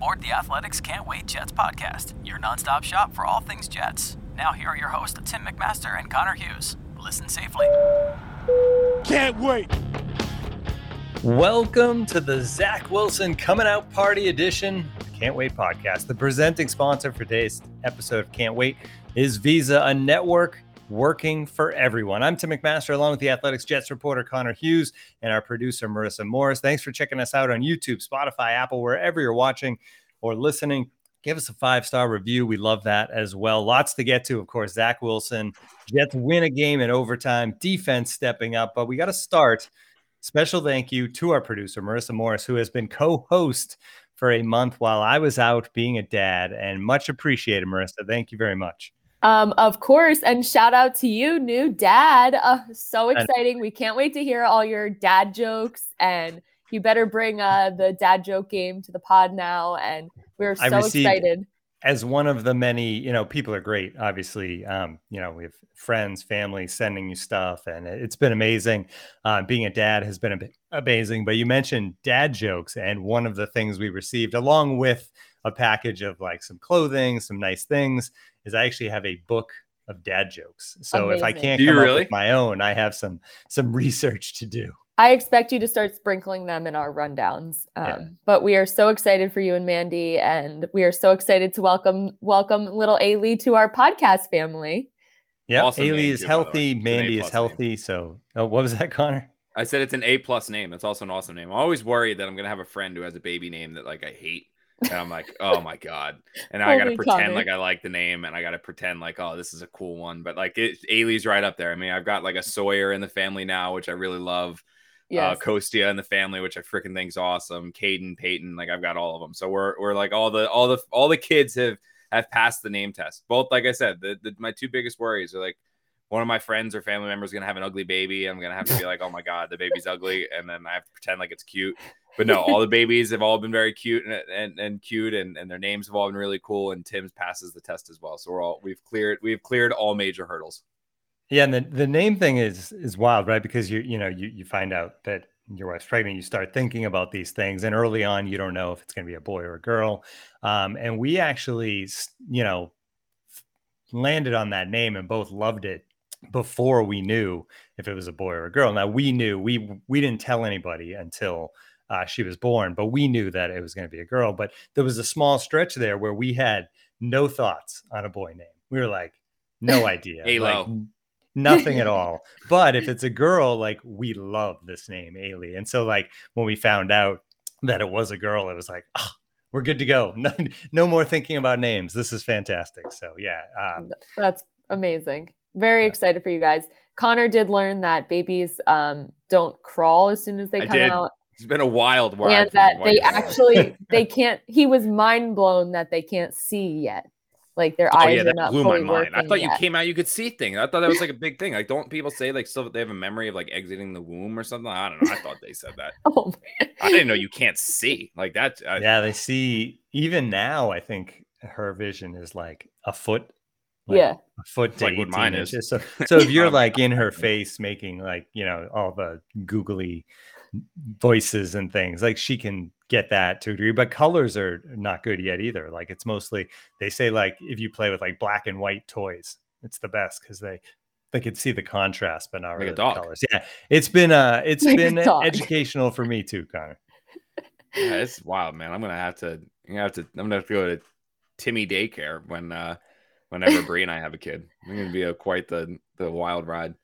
aboard the Athletics Can't Wait Jets podcast, your nonstop shop for all things Jets. Now here are your hosts, Tim McMaster and Connor Hughes. Listen safely. Can't wait. Welcome to the Zach Wilson Coming Out Party Edition Can't Wait podcast. The presenting sponsor for today's episode of Can't Wait is Visa, a network working for everyone. I'm Tim McMaster, along with the Athletics Jets reporter Connor Hughes and our producer Marissa Morris. Thanks for checking us out on YouTube, Spotify, Apple, wherever you're watching or listening. Give us a 5-star review. We love that as well. Lots to get to, of course. Zach Wilson, Jets win a game in overtime, defense stepping up. But we got to start. Special thank you to our producer, Marissa Morris, who has been co-host for a month while I was out being a dad. And much appreciated, Marissa. Thank you very much. Of course. And shout out to you, new dad. So exciting. We can't wait to hear all your dad jokes. And you better bring the dad joke game to the pod now. And we're so excited. As one of the many, people are great, obviously. We have friends, family sending you stuff, and it's been amazing. Being a dad has been amazing. But you mentioned dad jokes, and one of the things we received, along with a package of some clothing, some nice things, is I actually have a book of dad jokes. So amazing. If I can't come up with my own, I have some research to do. I expect you to start sprinkling them in our rundowns, yeah. But we are so excited for you and Mandy, and we are so excited to welcome little Ailey to our podcast family. Yeah, awesome. Ailey is healthy. Mandy is healthy. Name. So what was that, Connor? I said it's an A+ name. It's also an awesome name. I'm always worried that I'm going to have a friend who has a baby name that I hate. And I'm like, oh my God. And I got to pretend Connor. I like the name, and I got to pretend oh, this is a cool one. But Ailey's right up there. I mean, I've got a Sawyer in the family now, which I really love. Yes. Kostia and the family, which I freaking think's awesome. Caden, Peyton, I've got all of them. So we're all the kids have passed the name test. Both, like I said, my two biggest worries are one of my friends or family members is gonna have an ugly baby. I'm gonna have to be oh my God, the baby's ugly, and then I have to pretend it's cute. But no, all the babies have all been very cute and cute, and their names have all been really cool. And Tim's passes the test as well. So we've cleared all major hurdles. Yeah, and the name thing is wild, right? Because you find out that your wife's pregnant, you start thinking about these things, and early on you don't know if it's going to be a boy or a girl. And we actually, landed on that name and both loved it before we knew if it was a boy or a girl. Now we knew we didn't tell anybody until she was born, but we knew that it was going to be a girl. But there was a small stretch there where we had no thoughts on a boy name. We were no idea. Halo. Nothing at all. But if it's a girl, we love this name, Ailey. And so when we found out that it was a girl, it was we're good to go. No more thinking about names. This is fantastic. So yeah. That's amazing. Very excited for you guys. Connor did learn that babies don't crawl as soon as they come out. It's been a wild while. And that they actually, he was mind blown that they can't see yet. Their eyes are not fully working. I thought you came out, you could see things. I thought that was a big thing. Don't people say still they have a memory of exiting the womb or something? I don't know. I thought they said that. Oh, man. I didn't know you can't see that. They see even now. I think her vision is a foot. A foot to 18 mine inches. So if you're in her face making all the googly voices and things, she can get that to a degree, but colors are not good yet either. It's mostly, they say if you play with black and white toys, it's the best because they could see the contrast, but not really the colors. Yeah, it's been educational for me too, Connor. Yeah, it's wild, man. I'm gonna have to go to Timmy daycare whenever Bree and I have a kid. I'm gonna be quite the wild ride.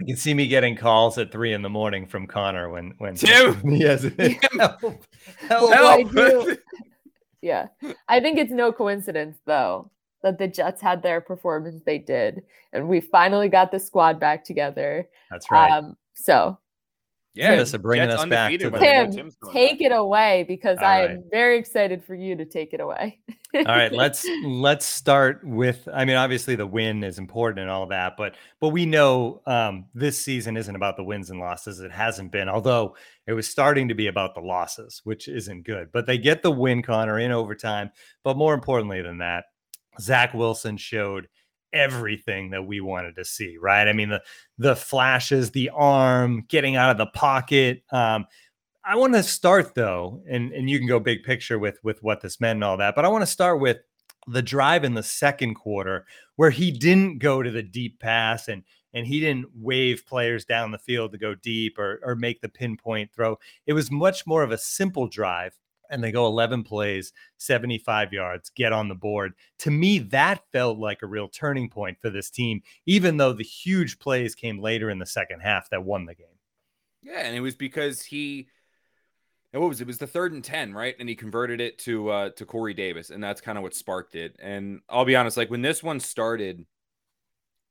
You can see me getting calls at 3 a.m. from Connor when Tim has help. Yeah, I think it's no coincidence though that the Jets had their performance they did, and we finally got the squad back together. That's right. So bringing us back to Tim. Take it away because I'm very excited for you to take it away. All right, let's start with. I mean, obviously the win is important and all that, but we know this season isn't about the wins and losses. It hasn't been, although it was starting to be about the losses, which isn't good. But they get the win, Connor, in overtime. But more importantly than that, Zach Wilson showed everything that we wanted to see, right? I mean, the flashes, the arm, getting out of the pocket. I want to start though, and you can go big picture with what this meant and all that, but I want to start with the drive in the second quarter where he didn't go to the deep pass and he didn't wave players down the field to go deep or make the pinpoint throw. It was much more of a simple drive, and they go 11 plays, 75 yards, get on the board. To me, that felt like a real turning point for this team, even though the huge plays came later in the second half that won the game. Yeah, and it was because he... And what was it? It was the 3rd and 10, right? And he converted it to Corey Davis, and that's kind of what sparked it. And I'll be honest, like when this one started,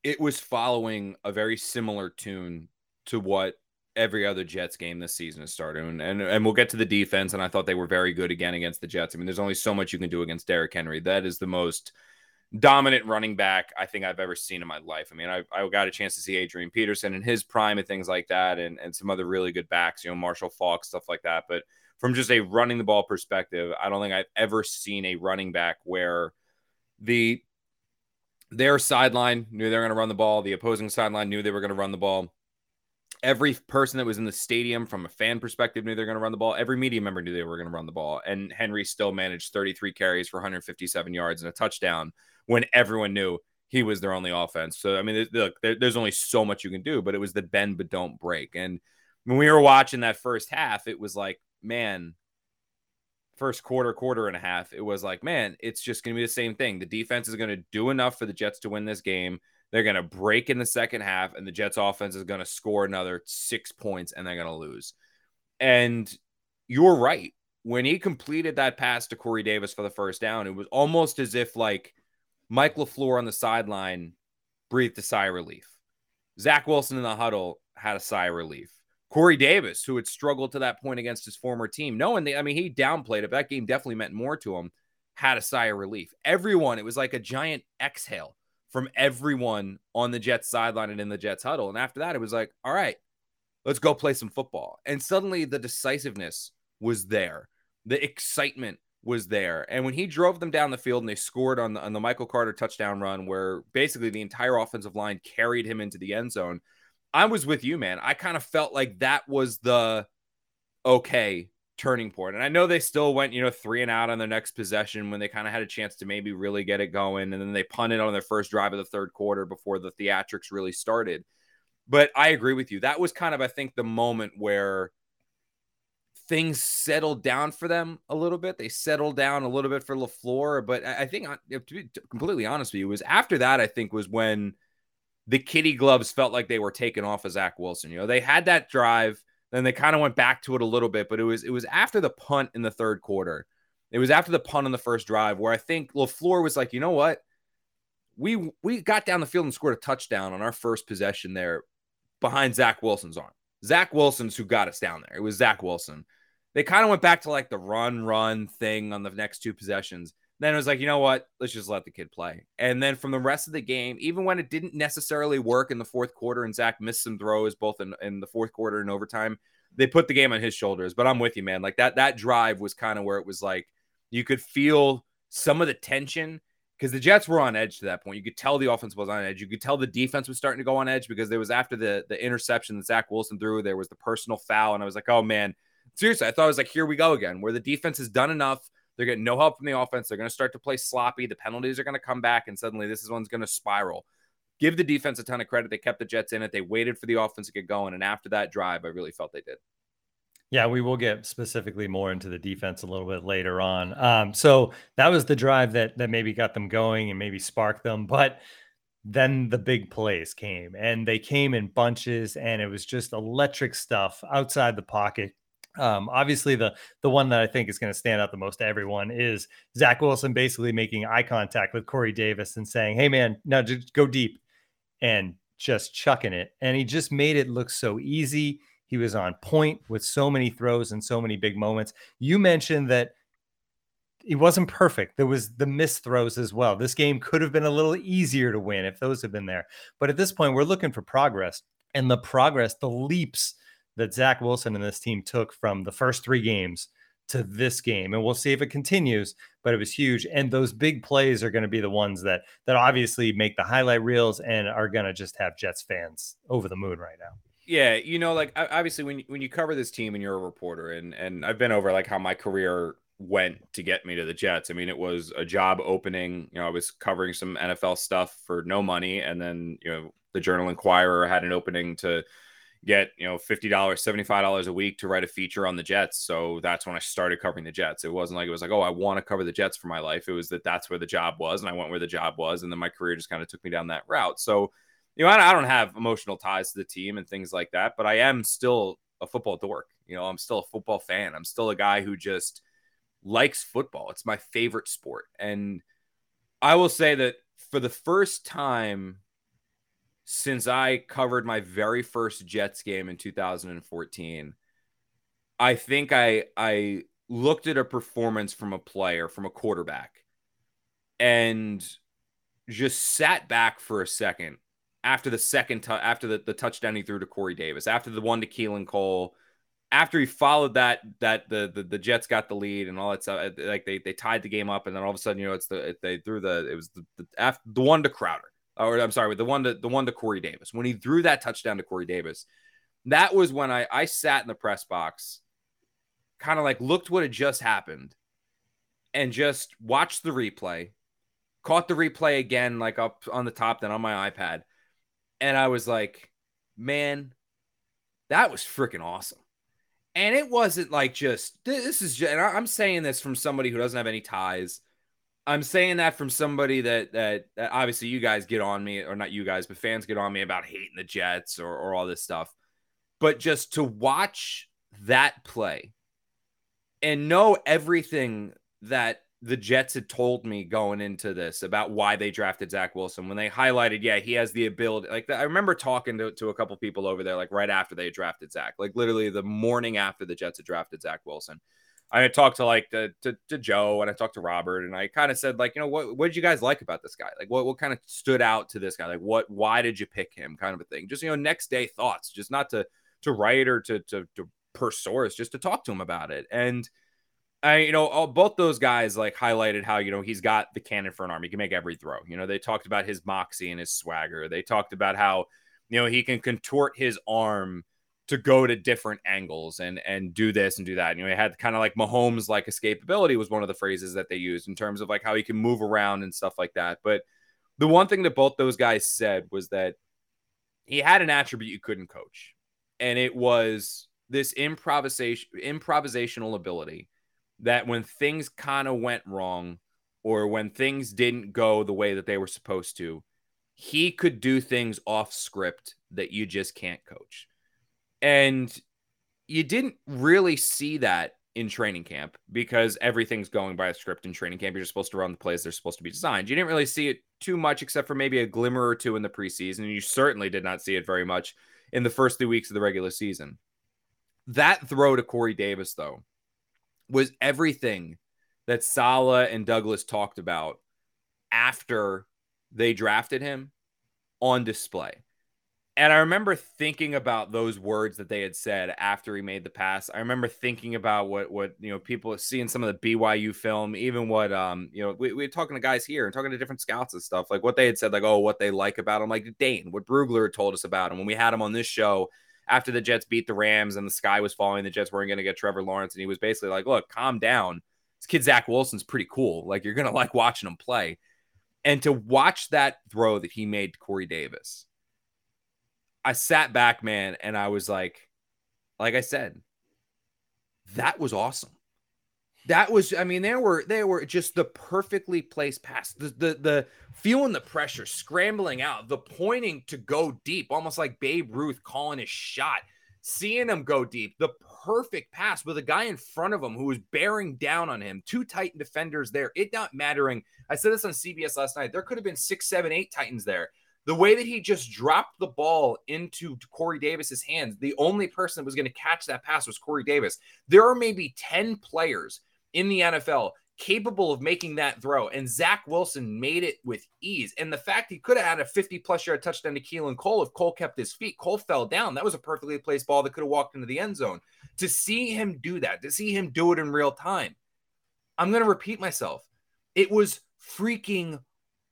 it was following a very similar tune to what every other Jets game this season has started. And we'll get to the defense. And I thought they were very good again against the Jets. I mean, there's only so much you can do against Derrick Henry. That is the most dominant running back I think I've ever seen in my life. I mean, I got a chance to see Adrian Peterson in his prime and things like that, and some other really good backs, you know, Marshall Faulk, stuff like that. But from just a running the ball perspective, I don't think I've ever seen a running back where their sideline knew they were going to run the ball, the opposing sideline knew they were going to run the ball. Every person that was in the stadium from a fan perspective knew they were going to run the ball. Every media member knew they were going to run the ball. And Henry still managed 33 carries for 157 yards and a touchdown when everyone knew he was their only offense. So, I mean, look, there's only so much you can do, but it was the bend but don't break. And when we were watching that first half, it was like, man, first quarter and a half, it was like, man, it's just going to be the same thing. The defense is going to do enough for the Jets to win this game. They're going to break in the second half, and the Jets offense is going to score another 6 points, and they're going to lose. And you're right. When he completed that pass to Corey Davis for the first down, it was almost as if like Mike LaFleur on the sideline breathed a sigh of relief. Zach Wilson in the huddle had a sigh of relief. Corey Davis, who had struggled to that point against his former team, he downplayed it, but that game definitely meant more to him, had a sigh of relief. Everyone, it was like a giant exhale from everyone on the Jets sideline and in the Jets huddle. And after that, it was like, all right, let's go play some football. And suddenly the decisiveness was there. The excitement was there. And when he drove them down the field and they scored on the Michael Carter touchdown run, where basically the entire offensive line carried him into the end zone, I was with you, man. I kind of felt like that was the okay turning point. And I know they still went, 3 and out on their next possession when they kind of had a chance to maybe really get it going. And then they punted on their first drive of the third quarter before the theatrics really started. But I agree with you. That was kind of, I think, the moment where things settled down for them a little bit. They settled down a little bit for LaFleur. But I think, to be completely honest with you, was after that, I think, was when the kitty gloves felt like they were taken off of Zach Wilson. They had that drive. Then they kind of went back to it a little bit, but it was after the punt in the third quarter. It was after the punt on the first drive where I think LaFleur was like, you know what? We got down the field and scored a touchdown on our first possession there behind Zach Wilson's arm. Zach Wilson's who got us down there. It was Zach Wilson. They kind of went back to like the run thing on the next two possessions. Then it was like, you know what? Let's just let the kid play. And then from the rest of the game, even when it didn't necessarily work in the fourth quarter and Zach missed some throws both in the fourth quarter and overtime, they put the game on his shoulders. But I'm with you, man. Like that drive was kind of where it was like you could feel some of the tension because the Jets were on edge to that point. You could tell the offense was on edge. You could tell the defense was starting to go on edge because there was after the interception that Zach Wilson threw, there was the personal foul. And I was like, oh, man, seriously, I thought it was like, here we go again, where the defense has done enough. They're getting no help from the offense. They're going to start to play sloppy. The penalties are going to come back, and suddenly this one's going to spiral. Give the defense a ton of credit. They kept the Jets in it. They waited for the offense to get going, and after that drive, I really felt they did. Yeah, we will get specifically more into the defense a little bit later on. So that was the drive that maybe got them going and maybe sparked them, but then the big plays came, and they came in bunches, and it was just electric stuff outside the pocket. Obviously the one that I think is going to stand out the most to everyone is Zach Wilson basically making eye contact with Corey Davis and saying, hey man, now just go deep, and just chucking it. And he just made it look so easy. He was on point with so many throws and so many big moments. You mentioned that it wasn't perfect. There was the missed throws as well. This game could have been a little easier to win if those had been there, but at this point we're looking for progress, and the leaps that Zach Wilson and this team took from the first 3 games to this game. And we'll see if it continues, but it was huge. And those big plays are going to be the ones that obviously make the highlight reels and are going to just have Jets fans over the moon right now. Yeah, you know, like, obviously when you cover this team and you're a reporter, and I've been over, like, how my career went to get me to the Jets. I mean, it was a job opening. You know, I was covering some NFL stuff for no money, and then, you know, the Journal Inquirer had an opening to get, you know, $50, $75 a week to write a feature on the Jets. So that's when I started covering the Jets. It wasn't like it was like, oh, I want to cover the Jets for my life. It was that's where the job was, and I went where the job was, and then my career just kind of took me down that route. So, you know, I don't have emotional ties to the team and things like that, but I am still a football dork. You know, I'm still a football fan. I'm still a guy who just likes football. It's my favorite sport. And I will say that for the first time since I covered my very first Jets game in 2014, I think I looked at a performance from a player, from a quarterback, and just sat back for a second after the touchdown he threw to Corey Davis, after the one to Keelan Cole, after he followed that the Jets got the lead and all that stuff, like they tied the game up, and then all of a sudden, you know, it was the one to Crowder, the one to Corey Davis. When he threw that touchdown to Corey Davis, that was when I sat in the press box, kind of like looked what had just happened, and just watched the replay, caught the replay again, like up on the top, then on my iPad. And I was like, man, that was freaking awesome. And it wasn't like just, this is just, and I'm saying this from somebody who doesn't have any ties. I'm saying that from somebody that obviously you guys get on me, or not you guys, but fans get on me about hating the Jets or all this stuff. But just to watch that play and know everything that the Jets had told me going into this about why they drafted Zach Wilson, when they highlighted, yeah, he has the ability. Like, I remember talking to a couple people over there, like right after they drafted Zach, like literally the morning after the Jets had drafted Zach Wilson. I had talked to to Joe, and I talked to Robert, and I kind of said, like, you know, what did you guys like about this guy? Like what kind of stood out to this guy? Like why did you pick him? Kind of a thing. Just, you know, next day thoughts, just not to write or to per source, just to talk to him about it. And both those guys like highlighted how, you know, he's got the cannon for an arm. He can make every throw. You know, they talked about his moxie and his swagger. They talked about how, you know, he can contort his arm to go to different angles and do this and do that. And, you know, he had kind of like Mahomes, like escapability was one of the phrases that they used in terms of like how he can move around and stuff like that. But the one thing that both those guys said was that he had an attribute you couldn't coach. And it was this improvisational ability that when things kind of went wrong, or when things didn't go the way that they were supposed to, he could do things off script that you just can't coach. And you didn't really see that in training camp, because everything's going by a script in training camp. You're just supposed to run the plays they're supposed to be designed. You didn't really see it too much, except for maybe a glimmer or two in the preseason. And you certainly did not see it very much in the first 3 weeks of the regular season. That throw to Corey Davis, though, was everything that Saleh and Douglas talked about after they drafted him on display. And I remember thinking about those words that they had said after he made the pass. I remember thinking about what you know, people seeing some of the BYU film, even what, you know, we were talking to guys here and talking to different scouts and stuff, like what they had said, like, oh, what they like about him, like Dane, what Brugler told us about him when we had him on this show. After the Jets beat the Rams and the sky was falling, the Jets weren't going to get Trevor Lawrence. And he was basically like, look, calm down. This kid Zach Wilson's pretty cool. Like, you're going to like watching him play. And to watch that throw that he made to Corey Davis, I sat back, man, and I was like I said, that was awesome. That was, I mean, they were just the perfectly placed pass. The feeling the pressure, scrambling out, the pointing to go deep, almost like Babe Ruth calling his shot, seeing him go deep, the perfect pass with a guy in front of him who was bearing down on him, two Titan defenders there. It not mattering. I said this on CBS last night. There could have been 6, 7, 8 Titans there. The way that he just dropped the ball into Corey Davis's hands, the only person that was going to catch that pass was Corey Davis. There are maybe 10 players in the NFL capable of making that throw, and Zach Wilson made it with ease. And the fact he could have had a 50-plus yard touchdown to Keelan Cole if Cole kept his feet. Cole fell down. That was a perfectly placed ball that could have walked into the end zone. To see him do that, to see him do it in real time, I'm going to repeat myself. It was freaking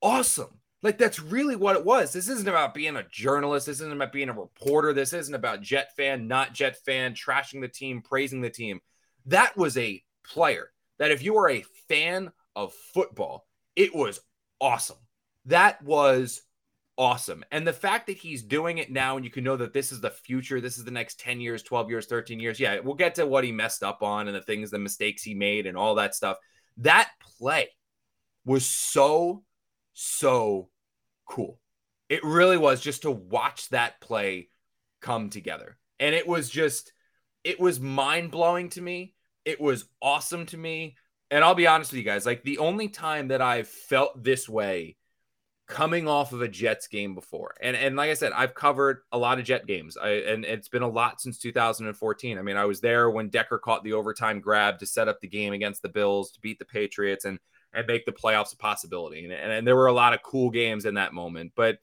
awesome. Like, that's really what it was. This isn't about being a journalist. This isn't about being a reporter. This isn't about Jet fan, not Jet fan, trashing the team, praising the team. That was a player that if you are a fan of football, it was awesome. That was awesome. And the fact that he's doing it now, and you can know that this is the future. This is the next 10 years, 12 years, 13 years. Yeah, we'll get to what he messed up on and the things, the mistakes he made and all that stuff. That play was so cool. It really was, just to watch that play come together. And it was mind-blowing to me. It was awesome to me. And I'll be honest with you guys, like, the only time that I've felt this way coming off of a Jets game before, and like I said, I've covered a lot of Jet games, and it's been a lot since 2014. I mean, I was there when Decker caught the overtime grab to set up the game against the Bills to beat the Patriots and make the playoffs a possibility. And there were a lot of cool games in that moment. But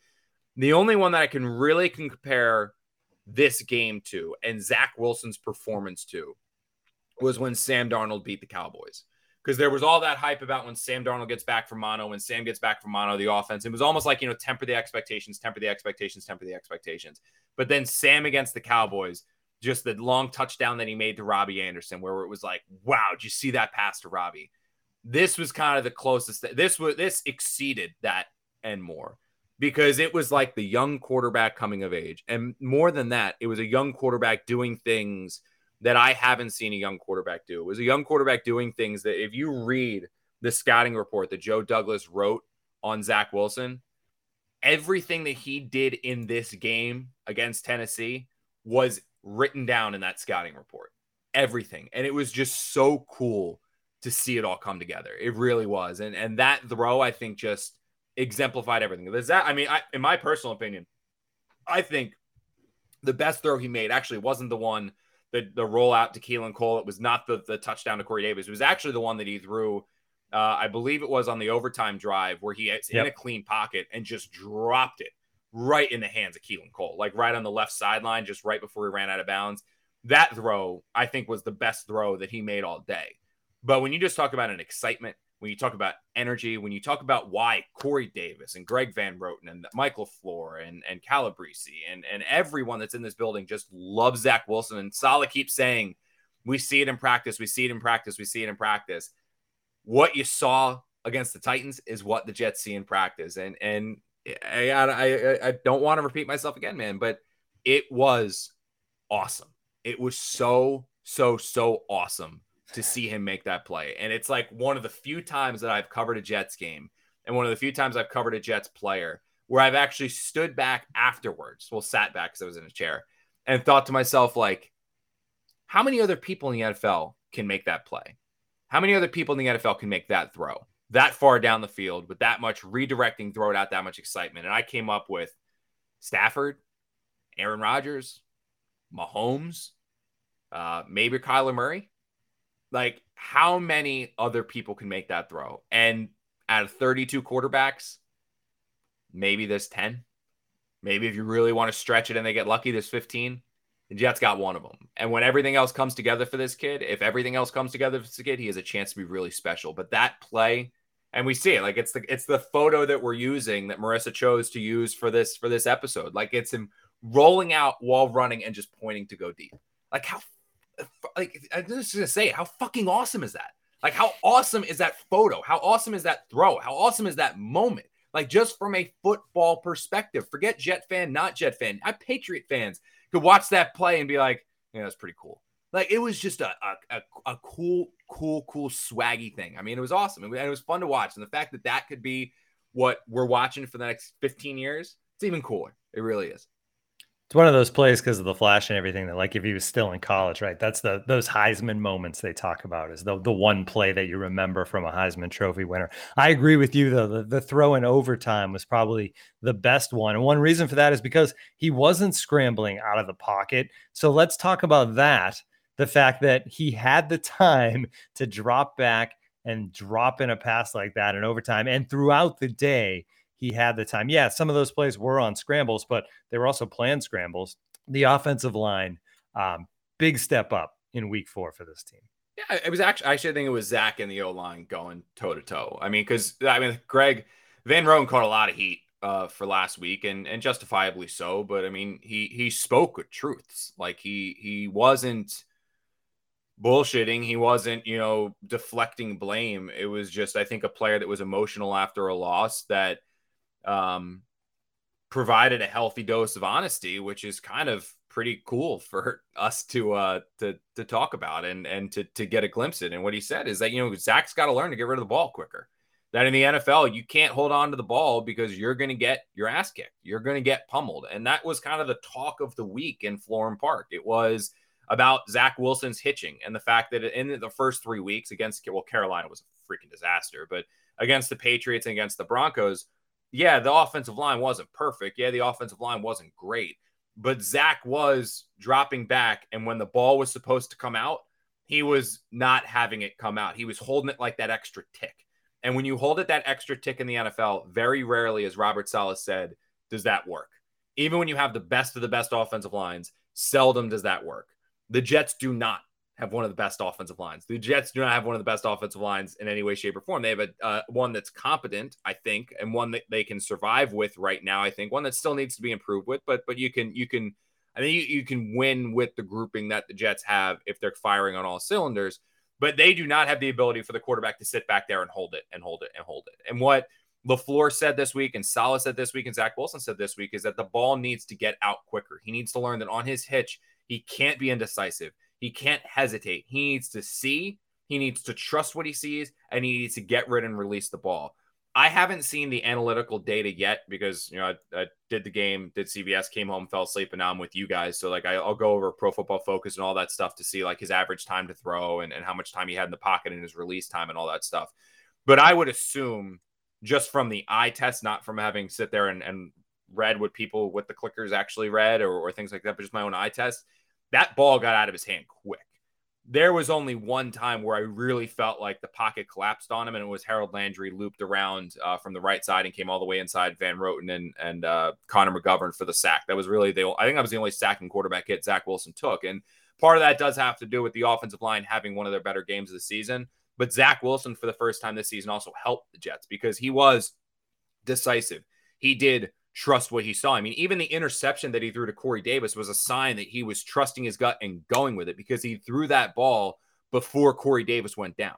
the only one that I can really compare this game to, and Zach Wilson's performance to, was when Sam Darnold beat the Cowboys. Because there was all that hype about when Sam Darnold gets back from mono, when Sam gets back from mono, the offense. It was almost like, you know, temper the expectations, temper the expectations, temper the expectations. But then Sam against the Cowboys, just the long touchdown that he made to Robbie Anderson, where it was like, wow, did you see that pass to Robbie? This was kind of the closest. This exceeded that and more, because it was like the young quarterback coming of age. And more than that, it was a young quarterback doing things that I haven't seen a young quarterback do. It was a young quarterback doing things that, if you read the scouting report that Joe Douglas wrote on Zach Wilson, everything that he did in this game against Tennessee was written down in that scouting report. Everything. And it was just so cool to see it all come together. It really was. And that throw, I think, just exemplified everything. In my personal opinion, I think the best throw he made actually wasn't the one, the rollout to Keelan Cole. It was not the touchdown to Corey Davis. It was actually the one that he threw, I believe it was on the overtime drive, where he is in a clean pocket and just dropped it right in the hands of Keelan Cole, like right on the left sideline, just right before he ran out of bounds. That throw, I think, was the best throw that he made all day. But when you just talk about an excitement, when you talk about energy, when you talk about why Corey Davis and Greg Van Roten and Michael LaFleur and Calabrese and everyone that's in this building just loves Zach Wilson, and Saleh keeps saying, we see it in practice, we see it in practice, we see it in practice. What you saw against the Titans is what the Jets see in practice. And I don't want to repeat myself again, man, but it was awesome. It was so awesome to see him make that play. And it's like one of the few times that I've covered a Jets game, and one of the few times I've covered a Jets player, where I've actually stood back afterwards, sat back because I was in a chair, and thought to myself, like, how many other people in the NFL can make that play? How many other people in the NFL can make that throw that far down the field with that much redirecting, throw it out, that much excitement? And I came up with Stafford, Aaron Rodgers, Mahomes, maybe Kyler Murray. Like, how many other people can make that throw? And out of 32 quarterbacks, maybe there's 10. Maybe if you really want to stretch it and they get lucky, there's 15. The Jets got one of them. And when everything else comes together for this kid, he has a chance to be really special. But that play, and we see it, like, it's the photo that we're using, that Marissa chose to use for this episode. Like, it's him rolling out while running and just pointing to go deep. Like, I'm just going to say, how fucking awesome is that? Like, how awesome is that photo? How awesome is that throw? How awesome is that moment? Like, just from a football perspective, forget Jet fan, not Jet fan. Patriot fans could watch that play and be like, yeah, that's pretty cool. Like, it was just a cool, swaggy thing. I mean, it was awesome. And it was fun to watch. And the fact that could be what we're watching for the next 15 years, it's even cooler. It really is. It's one of those plays, because of the flash and everything, that, like, if he was still in college, right? That's those Heisman moments they talk about, is the one play that you remember from a Heisman Trophy winner. I agree with you, though. The throw in overtime was probably the best one. And one reason for that is because he wasn't scrambling out of the pocket. So let's talk about that. The fact that he had the time to drop back and drop in a pass like that in overtime, and throughout the day, he had the time. Yeah, some of those plays were on scrambles, but they were also planned scrambles. The offensive line, big step up in week 4 for this team. Yeah, it was actually I think it was Zach and the O-line going toe-to-toe. I mean, because Greg Van Roten caught a lot of heat for last week, and justifiably so. But I mean, he spoke with truths. Like he wasn't bullshitting. He wasn't, you know, deflecting blame. It was just, I think, a player that was emotional after a loss that provided a healthy dose of honesty, which is kind of pretty cool for us to talk about and to get a glimpse in. And what he said is that, you know, Zach's got to learn to get rid of the ball quicker. That in the NFL, you can't hold on to the ball because you're going to get your ass kicked. You're going to get pummeled. And that was kind of the talk of the week in Florham Park. It was about Zach Wilson's hitching and the fact that in the first 3 weeks against, well, Carolina was a freaking disaster, but against the Patriots and against the Broncos, yeah, the offensive line wasn't perfect. Yeah, the offensive line wasn't great, but Zach was dropping back. And when the ball was supposed to come out, he was not having it come out. He was holding it like that extra tick. And when you hold it that extra tick in the NFL, very rarely, as Robert Saleh said, does that work. Even when you have the best of the best offensive lines, seldom does that work. The Jets do not have one of the best offensive lines. The Jets do not have one of the best offensive lines in any way, shape, or form. They have one that's competent, I think, and one that they can survive with right now, I think. One that still needs to be improved with, but you can I think you can win with the grouping that the Jets have if they're firing on all cylinders. But they do not have the ability for the quarterback to sit back there and hold it and hold it and hold it. And what LaFleur said this week and Saleh said this week and Zach Wilson said this week is that the ball needs to get out quicker. He needs to learn that on his hitch, he can't be indecisive. He can't hesitate. He needs to see, he needs to trust what he sees, and he needs to get rid and release the ball. I haven't seen the analytical data yet because, you know, I did the game, did CBS, came home, fell asleep, and now I'm with you guys. So, like, I'll go over Pro Football Focus and all that stuff to see, like, his average time to throw and how much time he had in the pocket and his release time and all that stuff. But I would assume just from the eye test, not from having sit there and read what people, what the clickers actually read or things like that, but just my own eye test, that ball got out of his hand quick. There was only one time where I really felt like the pocket collapsed on him, and it was Harold Landry looped around from the right side and came all the way inside Van Roten and Connor McGovern for the sack. That was really I think that was the only sack and quarterback hit Zach Wilson took. And part of that does have to do with the offensive line having one of their better games of the season. But Zach Wilson, for the first time this season, also helped the Jets because he was decisive. He did trust what he saw. I mean, even the interception that he threw to Corey Davis was a sign that he was trusting his gut and going with it because he threw that ball before Corey Davis went down.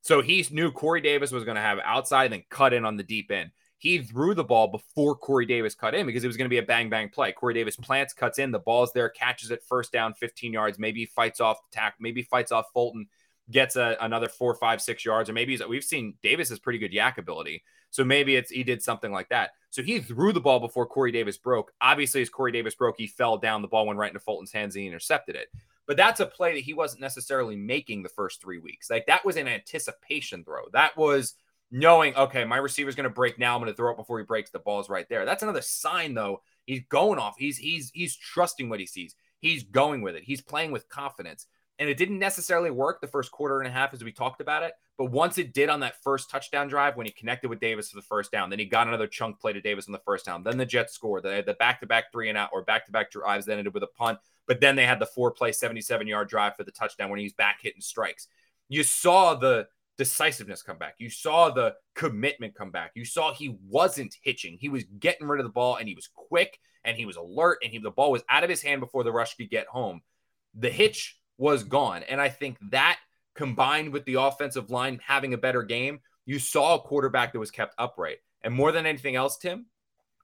So he knew Corey Davis was going to have outside and cut in on the deep end. He threw the ball before Corey Davis cut in because it was going to be a bang, bang play. Corey Davis plants, cuts in, the ball's there, catches it first down, 15 yards, maybe fights off the tackle, maybe fights off Fulton, gets another 4, 5, 6 yards, or maybe we've seen Davis has pretty good yak ability. So maybe he did something like that. So he threw the ball before Corey Davis broke. Obviously, as Corey Davis broke, he fell down. The ball went right into Fulton's hands and he intercepted it. But that's a play that he wasn't necessarily making the first 3 weeks. Like, that was an anticipation throw. That was knowing, okay, my receiver's going to break now. I'm going to throw it before he breaks. The ball's right there. That's another sign, though. He's going off. He's trusting what he sees. He's going with it. He's playing with confidence. And it didn't necessarily work the first quarter and a half as we talked about it. But once it did on that first touchdown drive, when he connected with Davis for the first down, then he got another chunk play to Davis on the first down. Then the Jets scored. They had the back-to-back 3 and out or back-to-back drives that ended with a punt. But then they had the 4-play 77-yard drive for the touchdown when he's back hitting strikes. You saw the decisiveness come back. You saw the commitment come back. You saw he wasn't hitching. He was getting rid of the ball, and he was quick, and he was alert, and the ball was out of his hand before the rush could get home. The hitch was gone. And I think that, combined with the offensive line having a better game, you saw a quarterback that was kept upright. And more than anything else, Tim,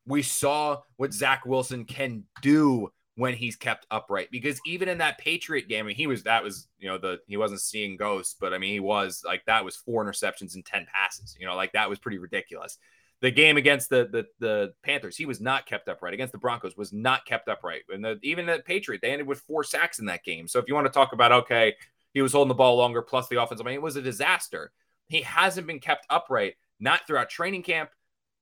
we saw what Zach Wilson can do when he's kept upright. Because even in that Patriot game, I mean, he wasn't seeing ghosts, but I mean, he was like, that was 4 interceptions and 10 passes, you know, like that was pretty ridiculous. The game against the Panthers, he was not kept upright. Against the Broncos, was not kept upright. And even the Patriot, they ended with 4 sacks in that game. So if you want to talk about, okay, he was holding the ball longer, plus the offense, I mean, it was a disaster. He hasn't been kept upright, not throughout training camp,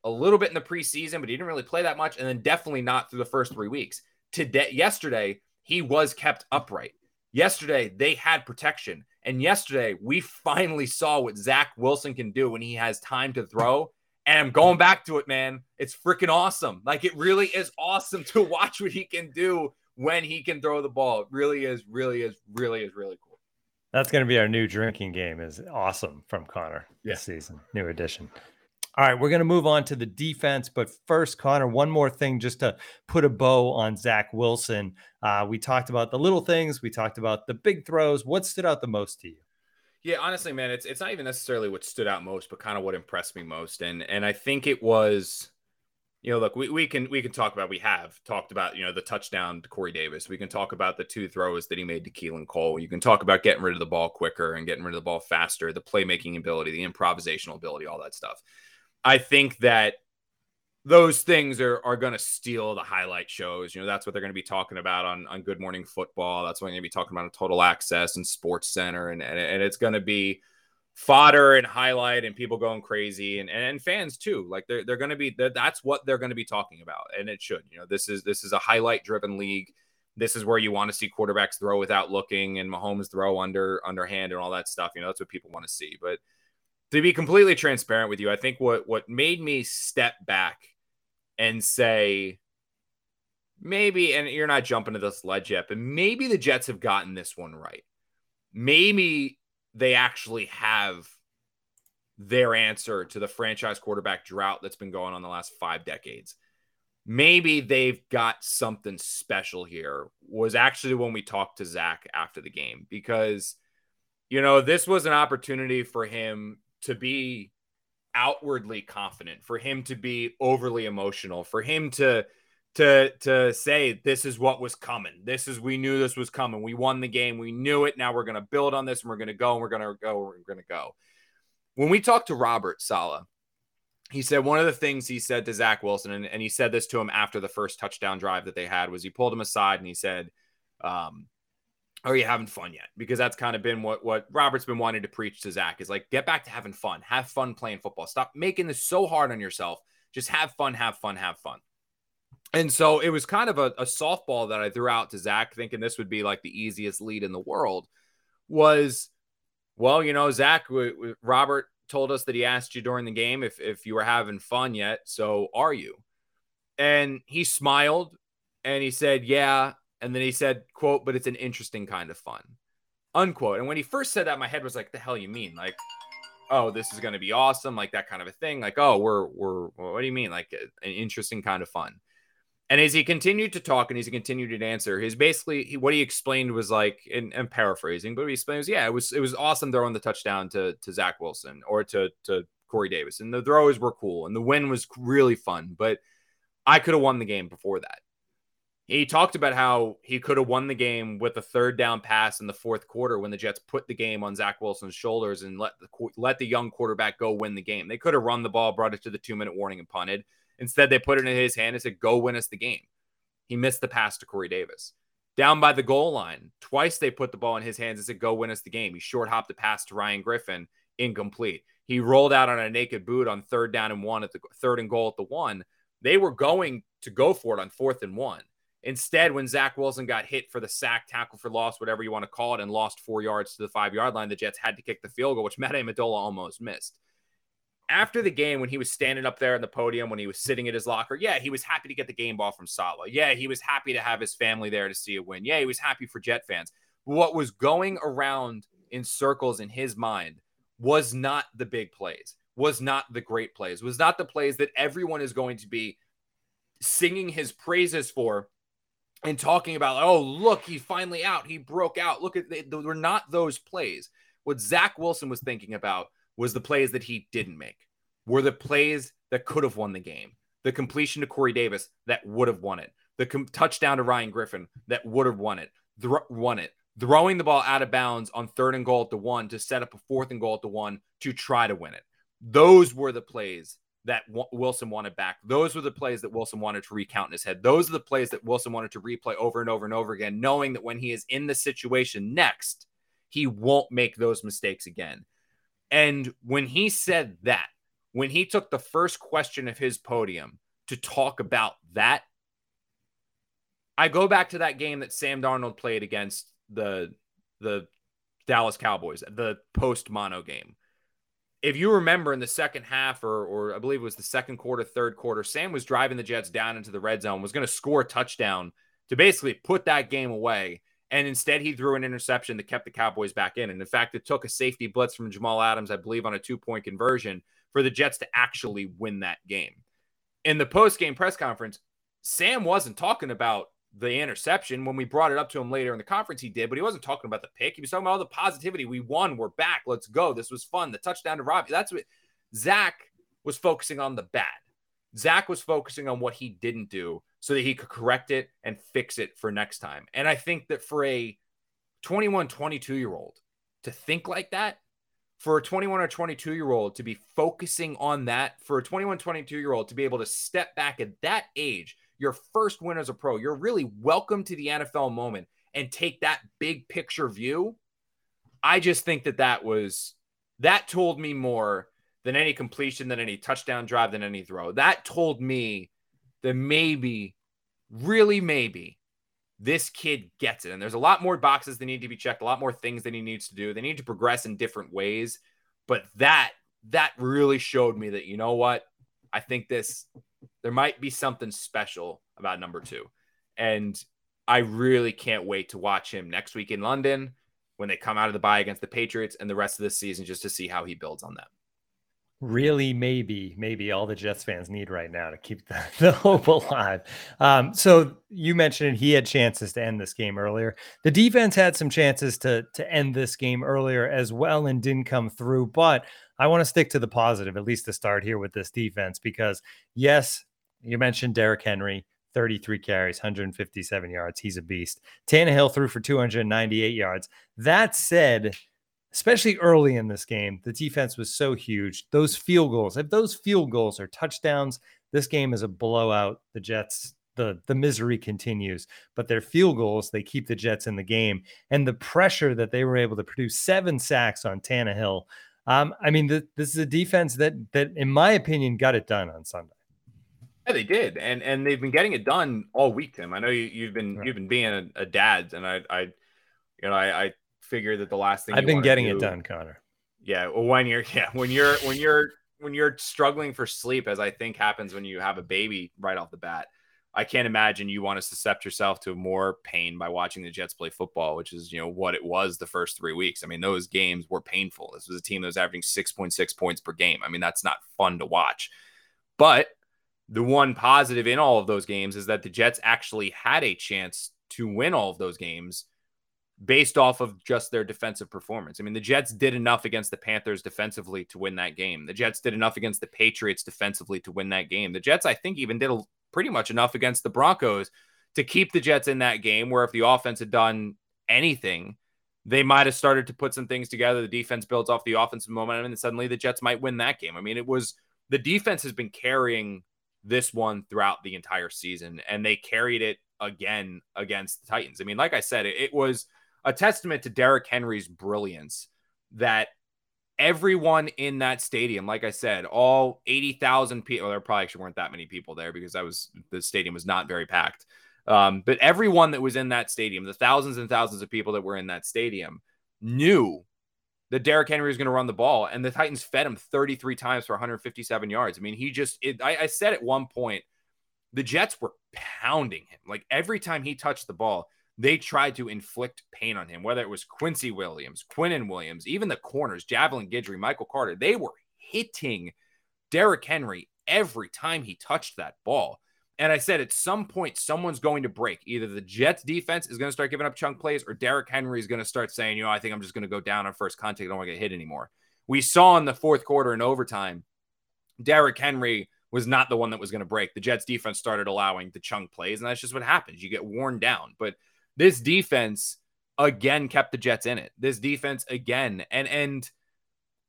a little bit in the preseason, but he didn't really play that much, and then definitely not through the first 3 weeks. Yesterday, he was kept upright. Yesterday, they had protection. And yesterday, we finally saw what Zach Wilson can do when he has time to throw. And I'm going back to it, man. It's freaking awesome. Like, it really is awesome to watch what he can do when he can throw the ball. It really is really cool. That's going to be our new drinking game, is awesome from Connor this season. New edition. All right, we're going to move on to the defense. But first, Connor, one more thing just to put a bow on Zach Wilson. We talked about the little things. We talked about the big throws. What stood out the most to you? Yeah, honestly, man, it's not even necessarily what stood out most, but kind of what impressed me most. And I think it was, you know, look, we can talk about, we have talked about, you know, the touchdown to Corey Davis. We can talk about the two throws that he made to Keelan Cole. You can talk about getting rid of the ball quicker and getting rid of the ball faster, the playmaking ability, the improvisational ability, all that stuff. I think that those things are going to steal the highlight shows. You know, that's what they're going to be talking about on Good Morning Football. That's what they're going to be talking about on Total Access and Sports Center. And it's going to be fodder and highlight and people going crazy and fans too. Like they're going to be, that's what they're going to be talking about. And it should, you know, this is a highlight driven league. This is where you want to see quarterbacks throw without looking and Mahomes throw underhand and all that stuff. You know, that's what people want to see. But to be completely transparent with you, I think what made me step back and say, maybe, and you're not jumping to the sledge yet, but maybe the Jets have gotten this one right. Maybe they actually have their answer to the franchise quarterback drought that's been going on the last 5 decades. Maybe they've got something special here, was actually when we talked to Zach after the game. Because, you know, this was an opportunity for him to be outwardly confident, for him to be overly emotional, for him to say, this is what was coming. We knew this was coming. We won the game. We knew it. Now we're going to build on this and we're going to go and we're going to go. When we talked to Robert Saleh, he said one of the things he said to Zach Wilson, and he said this to him after the first touchdown drive that they had, was he pulled him aside and he said, are you having fun yet? Because that's kind of been what Robert's been wanting to preach to Zach, is like, get back to having fun, have fun playing football. Stop making this so hard on yourself. Just have fun, have fun, have fun. And so it was kind of a softball that I threw out to Zach, thinking this would be like the easiest lead in the world, was, well, you know, Zach, Robert told us that he asked you during the game if you were having fun yet. So are you? And he smiled and he said, yeah. And then he said, quote, but it's an interesting kind of fun, unquote. And when he first said that, my head was like, the hell you mean? Like, oh, this is going to be awesome. Like that kind of a thing. Like, oh, what do you mean? Like an interesting kind of fun. And as he continued to talk and as he continued to answer, what he explained was like, and I'm paraphrasing, but what he explained was, yeah, it was awesome throwing the touchdown to Zach Wilson or to Corey Davis. And the throws were cool. And the win was really fun, but I could have won the game before that. He talked about how he could have won the game with a 3rd down pass in the 4th quarter when the Jets put the game on Zach Wilson's shoulders and let the young quarterback go win the game. They could have run the ball, brought it to the 2-minute warning and punted. Instead, they put it in his hand and said, go win us the game. He missed the pass to Corey Davis. Down by the goal line, twice they put the ball in his hands and said, go win us the game. He short-hopped the pass to Ryan Griffin, incomplete. He rolled out on a naked boot on 3rd down and 1 at the 3rd and goal at the 1. They were going to go for it on 4th and 1. Instead, when Zach Wilson got hit for the sack, tackle for loss, whatever you want to call it, and lost 4 yards to the 5-yard line, the Jets had to kick the field goal, which Matt Amendola almost missed. After the game, when he was standing up there in the podium, when he was sitting at his locker, yeah, he was happy to get the game ball from Saleh. Yeah, he was happy to have his family there to see a win. Yeah, he was happy for Jet fans. But what was going around in circles in his mind was not the big plays, was not the great plays, was not the plays that everyone is going to be singing his praises for and talking about, oh, look, he's finally out. He broke out. Look, they were not those plays. What Zach Wilson was thinking about was the plays that he didn't make, were the plays that could have won the game. The completion to Corey Davis that would have won it. The touchdown to Ryan Griffin that would have won it. Throwing the ball out of bounds on 3rd and goal at the 1 to set up a 4th and goal at the 1 to try to win it. Those were the plays that Wilson wanted back. Those were the plays that Wilson wanted to recount in his head. Those are the plays that Wilson wanted to replay over and over and over again, knowing that when he is in the situation next, he won't make those mistakes again. And when he said that, when he took the first question of his podium to talk about that, I go back to that game that Sam Darnold played against the Dallas Cowboys, the post-mono game. If you remember in the second half, or I believe it was the 2nd quarter, 3rd quarter, Sam was driving the Jets down into the red zone, was going to score a touchdown to basically put that game away. And instead he threw an interception that kept the Cowboys back in. And in fact, it took a safety blitz from Jamal Adams, I believe, on a 2-point conversion for the Jets to actually win that game. In the post-game press conference, Sam wasn't talking about the interception. When we brought it up to him later in the conference, he did, but he wasn't talking about the pick. He was talking about all the positivity. We won. We're back. Let's go. This was fun. The touchdown to Robbie. That's what Zach was focusing on, the bad. Zach was focusing on what he didn't do so that he could correct it and fix it for next time. And I think that for a 21, 22-year-old to think like that, for a 21 or 22-year-old to be focusing on that, for a 21, 22-year-old to be able to step back at that age, your first win as a pro, you're really welcome to the NFL moment, and take that big picture view. I just think that that told me more than any completion, than any touchdown drive, than any throw. That told me that maybe this kid gets it. And there's a lot more boxes that need to be checked, a lot more things that he needs to do. They need to progress in different ways. But that really showed me that, you know what? I think there might be something special about number two. And I really can't wait to watch him next week in London when they come out of the bye against the Patriots and the rest of this season, just to see how he builds on that. Really, maybe all the Jets fans need right now to keep the hope alive. So you mentioned he had chances to end this game earlier. The defense had some chances to end this game earlier as well and didn't come through. But I want to stick to the positive, at least to start here with this defense, because, yes, you mentioned Derrick Henry, 33 carries, 157 yards. He's a beast. Tannehill threw for 298 yards. That said, especially early in this game, the defense was so huge. Those field goals, if those field goals are touchdowns, this game is a blowout. The Jets, the misery continues, but their field goals, they keep the Jets in the game. And the pressure that they were able to produce, 7 sacks on Tannehill. This is a defense that, in my opinion, got it done on Sunday. Yeah, they did. And they've been getting it done all week, Tim. I know you've been being a dad, and I figure that the last thing I've been getting it done, Connor. Yeah. Well, when you're struggling for sleep, as I think happens when you have a baby right off the bat, I can't imagine you want to subject yourself to more pain by watching the Jets play football, which is, what it was the first 3 weeks. I mean, those games were painful. This was a team that was averaging 6.6 points per game. I mean, that's not fun to watch, but the one positive in all of those games is that the Jets actually had a chance to win all of those games based off of just their defensive performance. I mean, the Jets did enough against the Panthers defensively to win that game. The Jets did enough against the Patriots defensively to win that game. The Jets, I think, even did pretty much enough against the Broncos to keep the Jets in that game, where if the offense had done anything, they might have started to put some things together. The defense builds off the offensive momentum, and suddenly the Jets might win that game. I mean, the defense has been carrying this one throughout the entire season, and they carried it again against the Titans. I mean, like I said, it was a testament to Derrick Henry's brilliance that everyone in that stadium, like I said, all 80,000 people, there probably actually weren't that many people there because the stadium was not very packed. But everyone that was in that stadium, the thousands and thousands of people that were in that stadium, knew that Derrick Henry was going to run the ball, and the Titans fed him 33 times for 157 yards. I mean, I said at one point, the Jets were pounding him. Like, every time he touched the ball, they tried to inflict pain on him, whether it was Quincy Williams, Quinnen Williams, even the corners, Javelin Guidry, Michael Carter. They were hitting Derrick Henry every time he touched that ball. And I said, at some point, someone's going to break. Either the Jets defense is going to start giving up chunk plays, or Derrick Henry is going to start saying, I think I'm just going to go down on first contact. I don't want to get hit anymore. We saw in the fourth quarter in overtime, Derrick Henry was not the one that was going to break. The Jets defense started allowing the chunk plays, and that's just what happens. You get worn down. But this defense, again, kept the Jets in it. This defense, again, and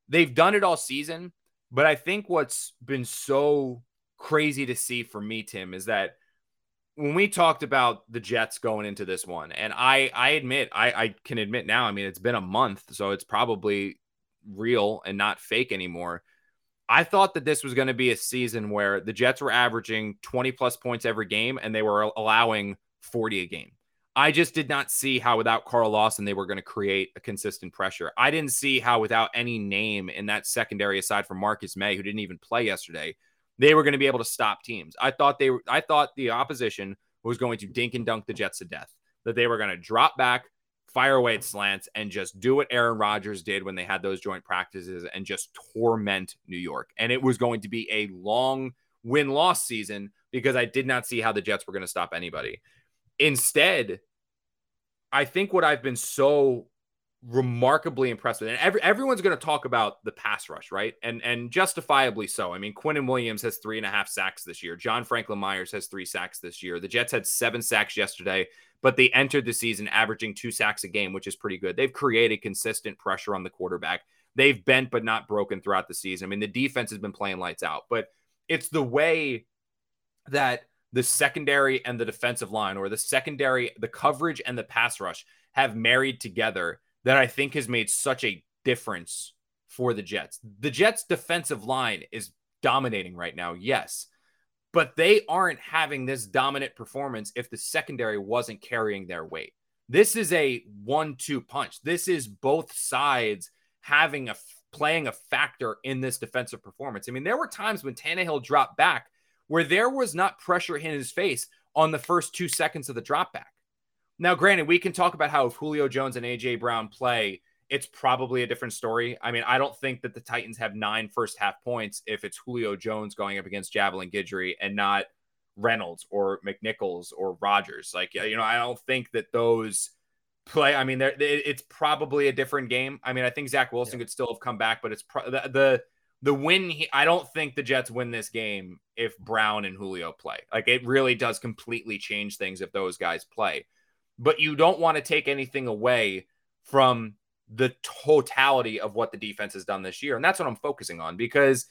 they've done it all season, but I think what's been so crazy to see for me, Tim, is that when we talked about the Jets going into this one, and I can admit now, I mean, it's been a month, so it's probably real and not fake anymore. I thought that this was going to be a season where the Jets were averaging 20-plus points every game, and they were allowing 40 a game. I just did not see how without Carl Lawson, they were going to create a consistent pressure. I didn't see how without any name in that secondary, aside from Marcus May, who didn't even play yesterday, they were going to be able to stop teams. I thought the opposition was going to dink and dunk the Jets to death, that they were going to drop back, fire away at slants and just do what Aaron Rodgers did when they had those joint practices and just torment New York. And it was going to be a long win-loss season because I did not see how the Jets were going to stop anybody. Instead, I think what I've been so remarkably impressed with, and everyone's going to talk about the pass rush, right? And justifiably so. I mean, Quinnen Williams has 3.5 sacks this year. John Franklin Myers has 3 sacks this year. The Jets had 7 sacks yesterday, but they entered the season averaging 2 sacks a game, which is pretty good. They've created consistent pressure on the quarterback. They've bent but not broken throughout the season. I mean, the defense has been playing lights out, but it's the way that the secondary and the defensive line, or the secondary, the coverage and the pass rush have married together that I think has made such a difference for the Jets. The Jets' defensive line is dominating right now, yes, but they aren't having this dominant performance if the secondary wasn't carrying their weight. This is a 1-2 punch. This is both sides having playing a factor in this defensive performance. I mean, there were times when Tannehill dropped back where there was not pressure in his face on the first 2 seconds of the drop back. Now, granted, we can talk about how if Julio Jones and A.J. Brown play, it's probably a different story. I mean, I don't think that the Titans have 9 first-half points if it's Julio Jones going up against Javelin Guidry and not Reynolds or McNichols or Rodgers. Like, you know, I don't think that those play. I mean, it's probably a different game. I mean, I think Zach Wilson could still have come back, but it's the win. I don't think the Jets win this game if Brown and Julio play. Like, it really does completely change things if those guys play. But you don't want to take anything away from the totality of what the defense has done this year. And that's what I'm focusing on, because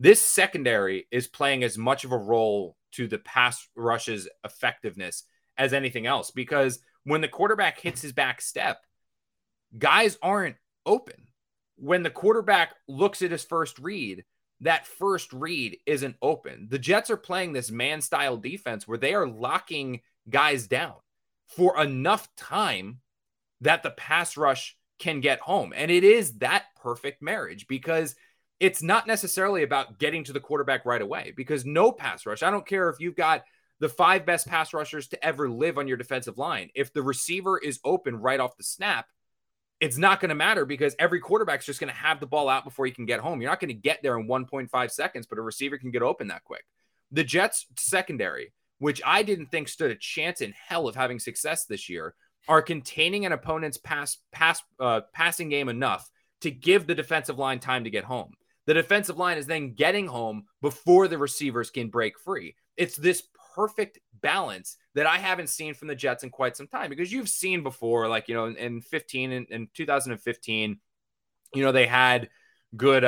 this secondary is playing as much of a role to the pass rush's effectiveness as anything else. Because when the quarterback hits his back step, guys aren't open. When the quarterback looks at his first read, that first read isn't open. The Jets are playing this man-style defense where they are locking guys down for enough time that the pass rush can get home. And it is that perfect marriage, because it's not necessarily about getting to the quarterback right away, because no pass rush, I don't care if you've got the 5 best pass rushers to ever live on your defensive line. If the receiver is open right off the snap, it's not going to matter, because every quarterback's just going to have the ball out before you can get home. You're not going to get there in 1.5 seconds, but a receiver can get open that quick. The Jets secondary, which I didn't think stood a chance in hell of having success this year, are containing an opponent's passing game enough to give the defensive line time to get home. The defensive line is then getting home before the receivers can break free. It's this perfect balance that I haven't seen from the Jets in quite some time, because you've seen before, like, you know, in 2015, you know, they had good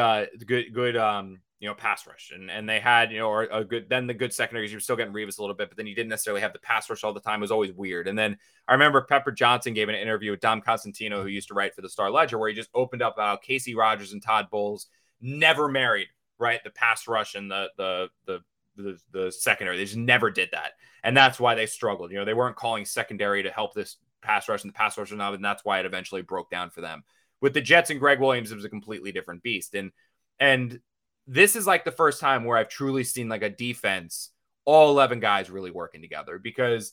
you know, pass rush, and they had, you know, then the good secondary, because you were still getting Revis a little bit, but then you didn't necessarily have the pass rush all the time. It was always weird. And then I remember Pepper Johnson gave an interview with Dom Constantino, who used to write for the Star Ledger, where he just opened up about Casey Rogers and Todd Bowles never married, right? The pass rush and the secondary. They just never did that. And that's why they struggled. You know, they weren't calling secondary to help this pass rush, and the pass rush was not, and that's why it eventually broke down for them. With the Jets and Greg Williams, it was a completely different beast. And this is like the first time where I've truly seen like a defense, all 11 guys really working together, because,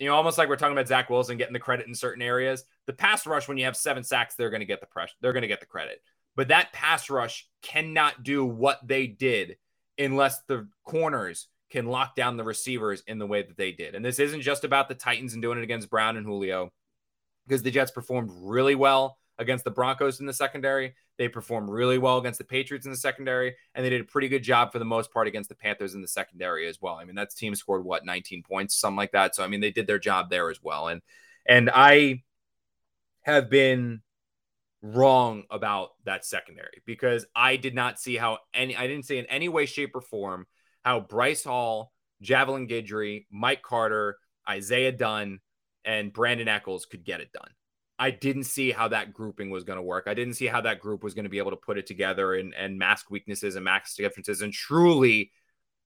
you know, almost like we're talking about Zach Wilson getting the credit in certain areas, the pass rush, when you have 7 sacks, they're going to get the pressure. They're going to get the credit, but that pass rush cannot do what they did unless the corners can lock down the receivers in the way that they did. And this isn't just about the Titans and doing it against Brown and Julio, because the Jets performed really well against the Broncos in the secondary. They performed really well against the Patriots in the secondary, and they did a pretty good job for the most part against the Panthers in the secondary as well. I mean, that team scored, 19 points, something like that. So, I mean, they did their job there as well. And I have been wrong about that secondary, because I did not see I didn't see in any way, shape, or form how Bryce Hall, Javelin Guidry, Mike Carter, Isaiah Dunn, and Brandon Echols could get it done. I didn't see how that grouping was going to work. I didn't see how that group was going to be able to put it together and mask weaknesses and mask differences and truly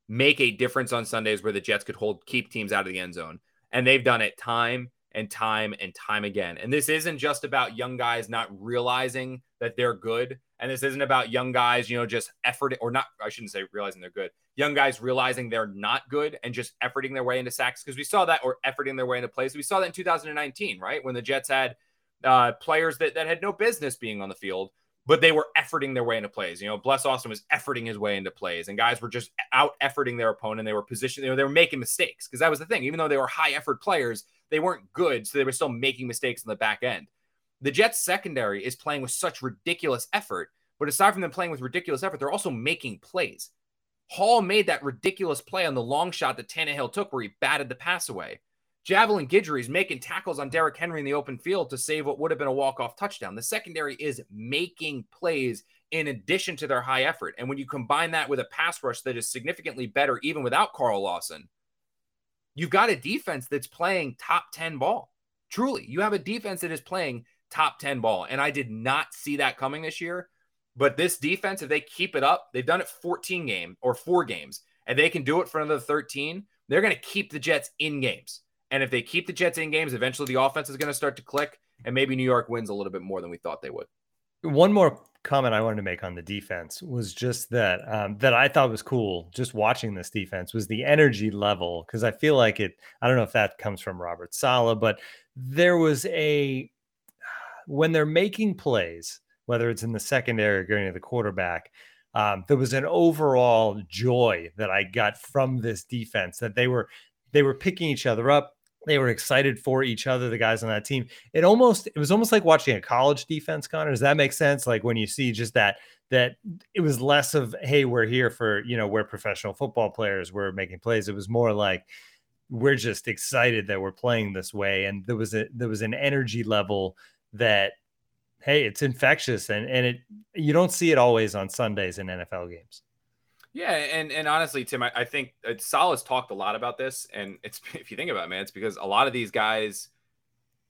make a difference on Sundays where the Jets could keep teams out of the end zone. And they've done it time and time and time again. And this isn't just about young guys not realizing that they're good. And this isn't about young guys, you know, just effort or not. I shouldn't say realizing they're good. Young guys realizing they're not good and just efforting their way into sacks, because we saw that, or efforting their way into plays. We saw that in 2019, right? When the Jets had players that had no business being on the field, but they were efforting their way into plays. You know, Bless Austin was efforting his way into plays, and guys were just out efforting their opponent. They were positioned, you know, they were making mistakes, because that was the thing. Even though they were high effort players, they weren't good, so they were still making mistakes in the back end. The Jets secondary is playing with such ridiculous effort, but aside from them playing with ridiculous effort, they're also making plays. Hall made that ridiculous play on the long shot that Tannehill took where he batted the pass away. Javelin Guidry is making tackles on Derrick Henry in the open field to save what would have been a walk-off touchdown. The secondary is making plays in addition to their high effort. And when you combine that with a pass rush that is significantly better, even without Carl Lawson, you've got a defense that's playing top 10 ball. Truly, you have a defense that is playing top 10 ball. And I did not see that coming this year. But this defense, if they keep it up, they've done it 4 games, and they can do it for another 13, they're going to keep the Jets in games. And if they keep the Jets in games, eventually the offense is going to start to click, and maybe New York wins a little bit more than we thought they would. One more comment I wanted to make on the defense was just that I thought was cool just watching this defense was the energy level, because I feel like it, I don't know if that comes from Robert Saleh, but there was when they're making plays, whether it's in the secondary or going to the quarterback, there was an overall joy that I got from this defense, that they were picking each other up. They were excited for each other, the guys on that team. It was almost like watching a college defense, Connor. Does that make sense? Like when you see just that it was less of, hey, we're here for, you know, we're professional football players, we're making plays. It was more like, we're just excited that we're playing this way. And there was an energy level that, hey, it's infectious, and it, you don't see it always on Sundays in NFL games. Yeah, and honestly, Tim, I think Saleh's talked a lot about this, and it's, if you think about it, man, it's because a lot of these guys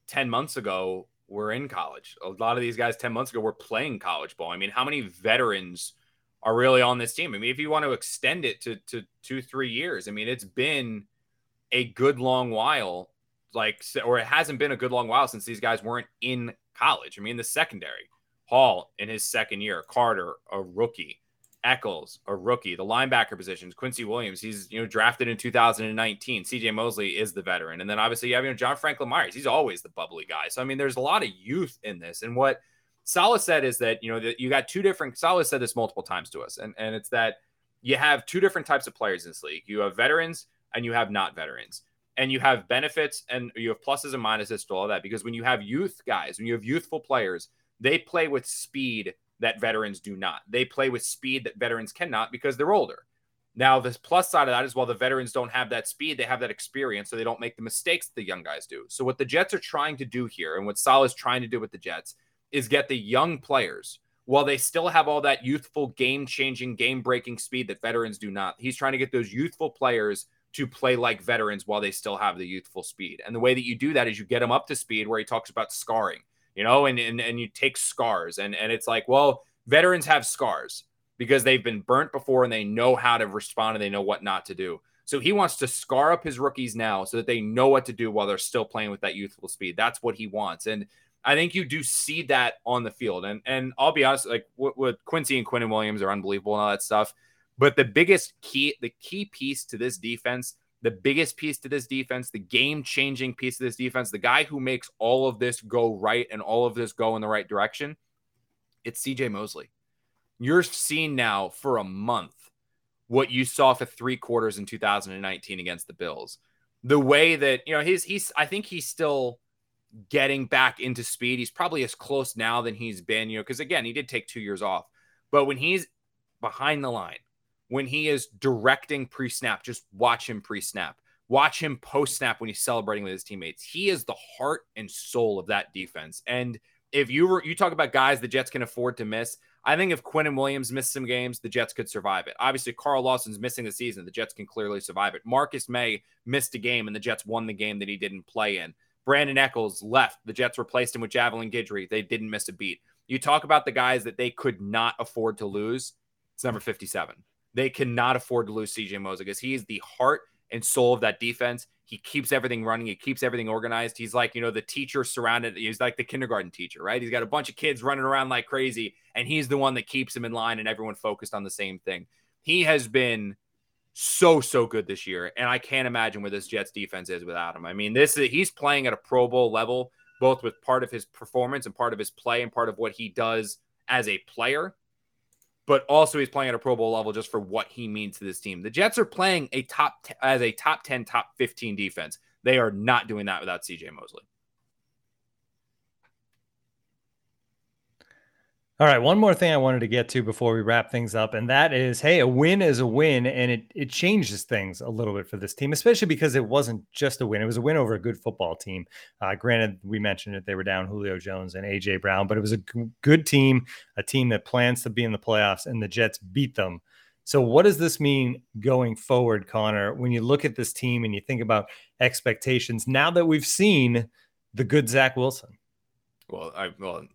10 months ago were in college. A lot of these guys 10 months ago were playing college ball. I mean, how many veterans are really on this team? I mean, if you want to extend it to 2-3 years, I mean, it's been a good long while, or it hasn't been a good long while since these guys weren't in college. I mean, the secondary, Hall in his second year, Carter, a rookie, Eccles, a rookie, the linebacker positions, Quincy Williams, he's, you know, drafted in 2019. CJ Mosley is the veteran. And then obviously you have, you know, John Franklin Myers. He's always the bubbly guy. So, I mean, there's a lot of youth in this. And what Saleh said is that, you know, that you got two different, Saleh said this multiple times to us. And it's that you have two different types of players in this league. You have veterans and you have not veterans. And you have benefits and you have pluses and minuses to all that, because when you have youth guys, when you have youthful players, they play with speed that veterans do not. They play with speed that veterans cannot because they're older. Now, the plus side of that is, while the veterans don't have that speed, they have that experience, so they don't make the mistakes that the young guys do. So what the Jets are trying to do here, and what Saleh is trying to do with the Jets, is get the young players, while they still have all that youthful, game-changing, game-breaking speed that veterans do not. He's trying to get those youthful players to play like veterans while they still have the youthful speed. And the way that you do that is you get them up to speed, where he talks about scarring, you know, and you take scars. And it's like, well, veterans have scars because they've been burnt before and they know how to respond and they know what not to do. So he wants to scar up his rookies now so that they know what to do while they're still playing with that youthful speed. That's what he wants. And I think you do see that on the field. And I'll be honest, like with Quincy and Quinnen Williams are unbelievable and all that stuff. But the biggest piece to this defense, the game-changing piece of this defense, the guy who makes all of this go right and all of this go in the right direction, it's CJ Mosley. You're seeing now for a month what you saw for 3 quarters in 2019 against the Bills. The way that, you know, I think he's still getting back into speed. He's probably as close now than he's been, you know, because again, he did take 2 years off. But when he's behind the line, when he is directing pre-snap, just watch him pre-snap. Watch him post-snap when he's celebrating with his teammates. He is the heart and soul of that defense. And if you talk about guys the Jets can afford to miss, I think if Quinnen Williams missed some games, the Jets could survive it. Obviously, Carl Lawson's missing the season. The Jets can clearly survive it. Marcus May missed a game, and the Jets won the game that he didn't play in. Brandon Eccles left. The Jets replaced him with Javelin Guidry. They didn't miss a beat. You talk about the guys that they could not afford to lose, it's number 57. They cannot afford to lose CJ Mosley because he is the heart and soul of that defense. He keeps everything running. He keeps everything organized. He's like, you know, the teacher surrounded. He's like the kindergarten teacher, right? He's got a bunch of kids running around like crazy, and he's the one that keeps them in line and everyone focused on the same thing. He has been so good this year, and I can't imagine where this Jets defense is without him. I mean, he's playing at a Pro Bowl level both with part of his performance and part of his play and part of what he does as a player, but also he's playing at a Pro Bowl level just for what he means to this team. The Jets are playing a top 10, top 15 defense. They are not doing that without CJ Mosley. All right, one more thing I wanted to get to before we wrap things up, and that is, hey, a win is a win, and it changes things a little bit for this team, especially because it wasn't just a win. It was a win over a good football team. Granted, we mentioned it, they were down Julio Jones and A.J. Brown, but it was a good team, a team that plans to be in the playoffs, and the Jets beat them. So what does this mean going forward, Connor, when you look at this team and you think about expectations now that we've seen the good Zach Wilson? Well,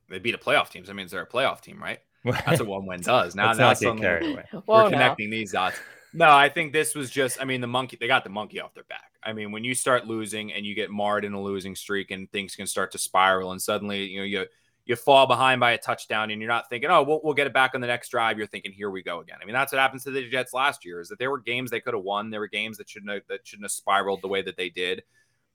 they beat a playoff team. So that means they're a playoff team, right? That's what one win does. Now we're connecting these dots. No, I think this was just, they got the monkey off their back. I mean, when you start losing and you get marred in a losing streak and things can start to spiral and suddenly, you fall behind by a touchdown and you're not thinking, oh, we'll get it back on the next drive. You're thinking, here we go again. I mean, that's what happens to the Jets last year, is that there were games they could have won. There were games that shouldn't have spiraled the way that they did.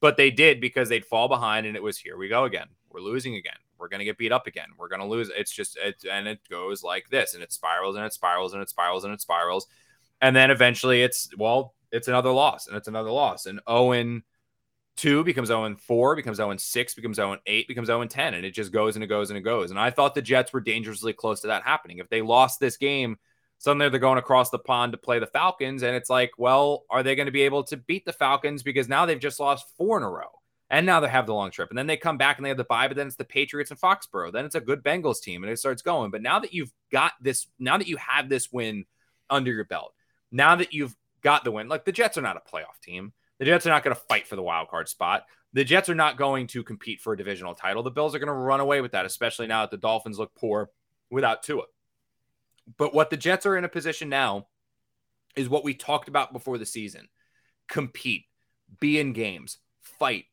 But they did because they'd fall behind and it was, here we go again. We're losing again. We're going to get beat up again. We're going to lose. And it goes like this, and it spirals and it spirals and it spirals and it spirals. And then eventually it's another loss and it's another loss. And 0-2 becomes 0-4, becomes 0-6, becomes 0-8, becomes 0-10. And it just goes and it goes and it goes. And I thought the Jets were dangerously close to that happening. If they lost this game, suddenly they're going across the pond to play the Falcons. And it's like, well, are they going to be able to beat the Falcons? Because now they've just lost 4 in a row. And now they have the long trip. And then they come back and they have the bye, but then it's the Patriots and Foxborough. Then it's a good Bengals team and it starts going. But now that you have this win under your belt, now that you've got the win, like the Jets are not a playoff team. The Jets are not going to fight for the wild card spot. The Jets are not going to compete for a divisional title. The Bills are going to run away with that, especially now that the Dolphins look poor without Tua. But what the Jets are in a position now is what we talked about before the season. Compete, be in games, fight,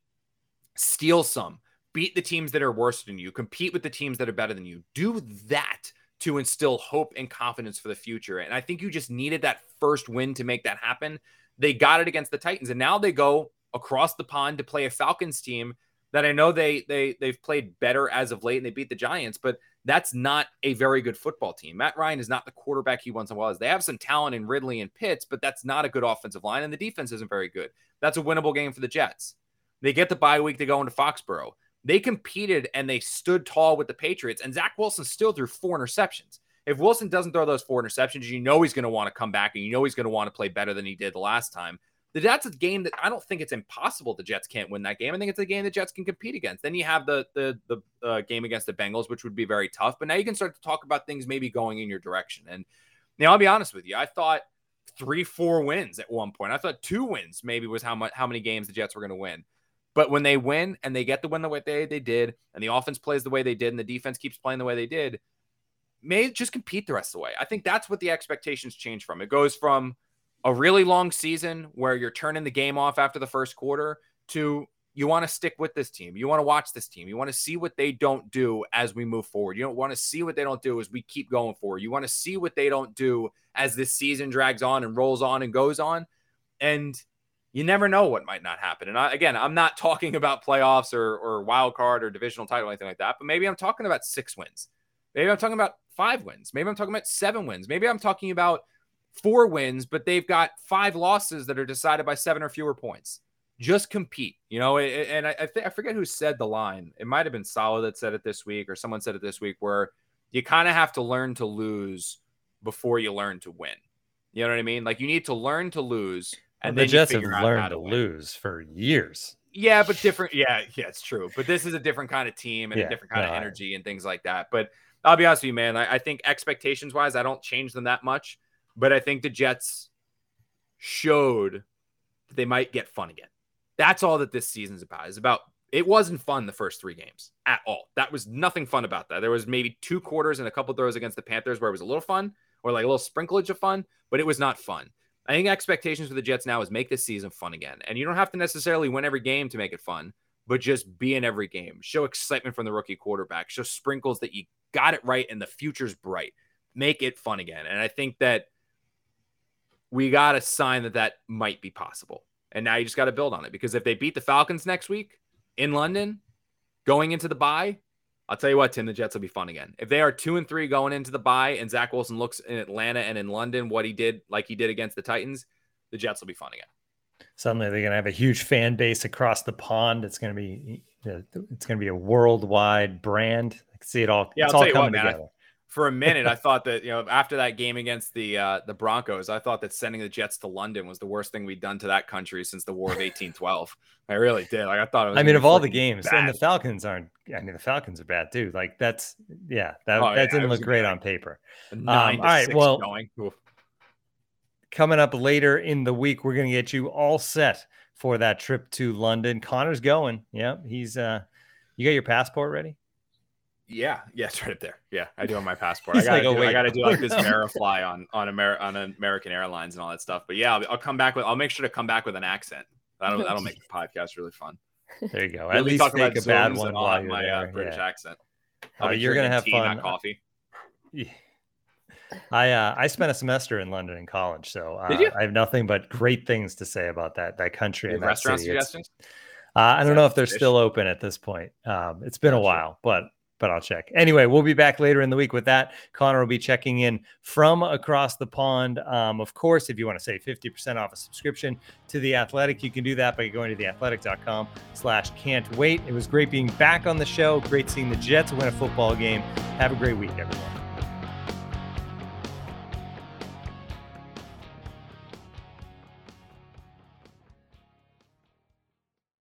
steal some, beat the teams that are worse than you, compete with the teams that are better than you. Do that to instill hope and confidence for the future. And I think you just needed that first win to make that happen. They got it against the Titans, and now they go across the pond to play a Falcons team that I know they've played better as of late, and they beat the Giants, but that's not a very good football team. Matt Ryan is not the quarterback he once was. They have some talent in Ridley and Pitts, but that's not a good offensive line, and the defense isn't very good. That's a winnable game for the Jets. They get the bye week to go into Foxborough. They competed and they stood tall with the Patriots, and Zach Wilson still threw 4 interceptions. If Wilson doesn't throw those 4 interceptions, you know he's going to want to come back, and you know he's going to want to play better than he did the last time. That's a game that I don't think it's impossible the Jets can't win that game. I think it's a game the Jets can compete against. Then you have the game against the Bengals, which would be very tough, but now you can start to talk about things maybe going in your direction. And now I'll be honest with you. I thought 3-4 wins at one point. I thought 2 wins maybe was how many games the Jets were going to win. But when they win and they get the win the way they did, and the offense plays the way they did, and the defense keeps playing the way they did, may just compete the rest of the way. I think that's what the expectations change from. It goes from a really long season where you're turning the game off after the first quarter to you want to stick with this team. You want to watch this team. You want to see what they don't do as we move forward. You don't want to see what they don't do as we keep going forward. You want to see what they don't do as this season drags on and rolls on and goes on. And you never know what might not happen. And I'm not talking about playoffs or wild card or divisional title or anything like that, but maybe I'm talking about 6 wins. Maybe I'm talking about 5 wins. Maybe I'm talking about 7 wins. Maybe I'm talking about 4 wins, but they've got 5 losses that are decided by 7 or fewer points. Just compete, and I forget who said the line. It might've been Saleh that said it this week, or someone said it this week, where you kind of have to learn to lose before you learn to win. You know what I mean? Like you need to learn to lose. And the Jets have learned to lose for years. Yeah, but different. Yeah, it's true. But this is a different kind of team and a different kind of energy and things like that. But I'll be honest with you, man. I think expectations wise, I don't change them that much. But I think the Jets showed that they might get fun again. That's all that this season's about. It wasn't fun the first 3 games at all. That was nothing fun about that. There was maybe 2 quarters and a couple throws against the Panthers where it was a little fun, or like a little sprinklage of fun, but it was not fun. I think expectations for the Jets now is make this season fun again. And you don't have to necessarily win every game to make it fun, but just be in every game. Show excitement from the rookie quarterback. Show sprinkles that you got it right and the future's bright. Make it fun again. And I think that we got a sign that might be possible. And now you just got to build on it, because if they beat the Falcons next week in London, Going into the bye, I'll tell you what, Tim, the Jets will be fun again. If they are 2-3 going into the bye and Zach Wilson looks in Atlanta and in London what he did, like he did against the Titans, the Jets will be fun again. Suddenly they're going to have a huge fan base across the pond. It's going to be a worldwide brand. I can see it all. Yeah, it's all coming together. For a minute, I thought that, after that game against the Broncos, I thought that sending the Jets to London was the worst thing we'd done to that country since the War of 1812. I really did. Like, I thought it was. I mean, of all the games, bad. And the Falcons aren't. I mean, the Falcons are bad too. Like that's, that didn't look great on paper. All right, well, coming up later in the week, we're going to get you all set for that trip to London. Connor's going. Yeah, he's. You got your passport ready? Yeah, it's right up there. Yeah, I do have my passport. I gotta do this Verifly on American Airlines and all that stuff. But yeah, I'll come back with. I'll make sure to come back with an accent. That'll make the podcast really fun. There you go. At least take a bad one while you're my there. British accent. You're gonna have fun. Coffee. Yeah. I spent a semester in London in college, so I have nothing but great things to say about that country and that restaurant city. Suggestions. I don't know if they're still open at this point. It's been a while, but I'll check. Anyway, we'll be back later in the week with that. Connor will be checking in from across the pond. Of course, if you want to save 50% off a subscription to The Athletic, you can do that by going to theathletic.com/can'twait. It was great being back on the show. Great seeing the Jets win a football game. Have a great week, everyone.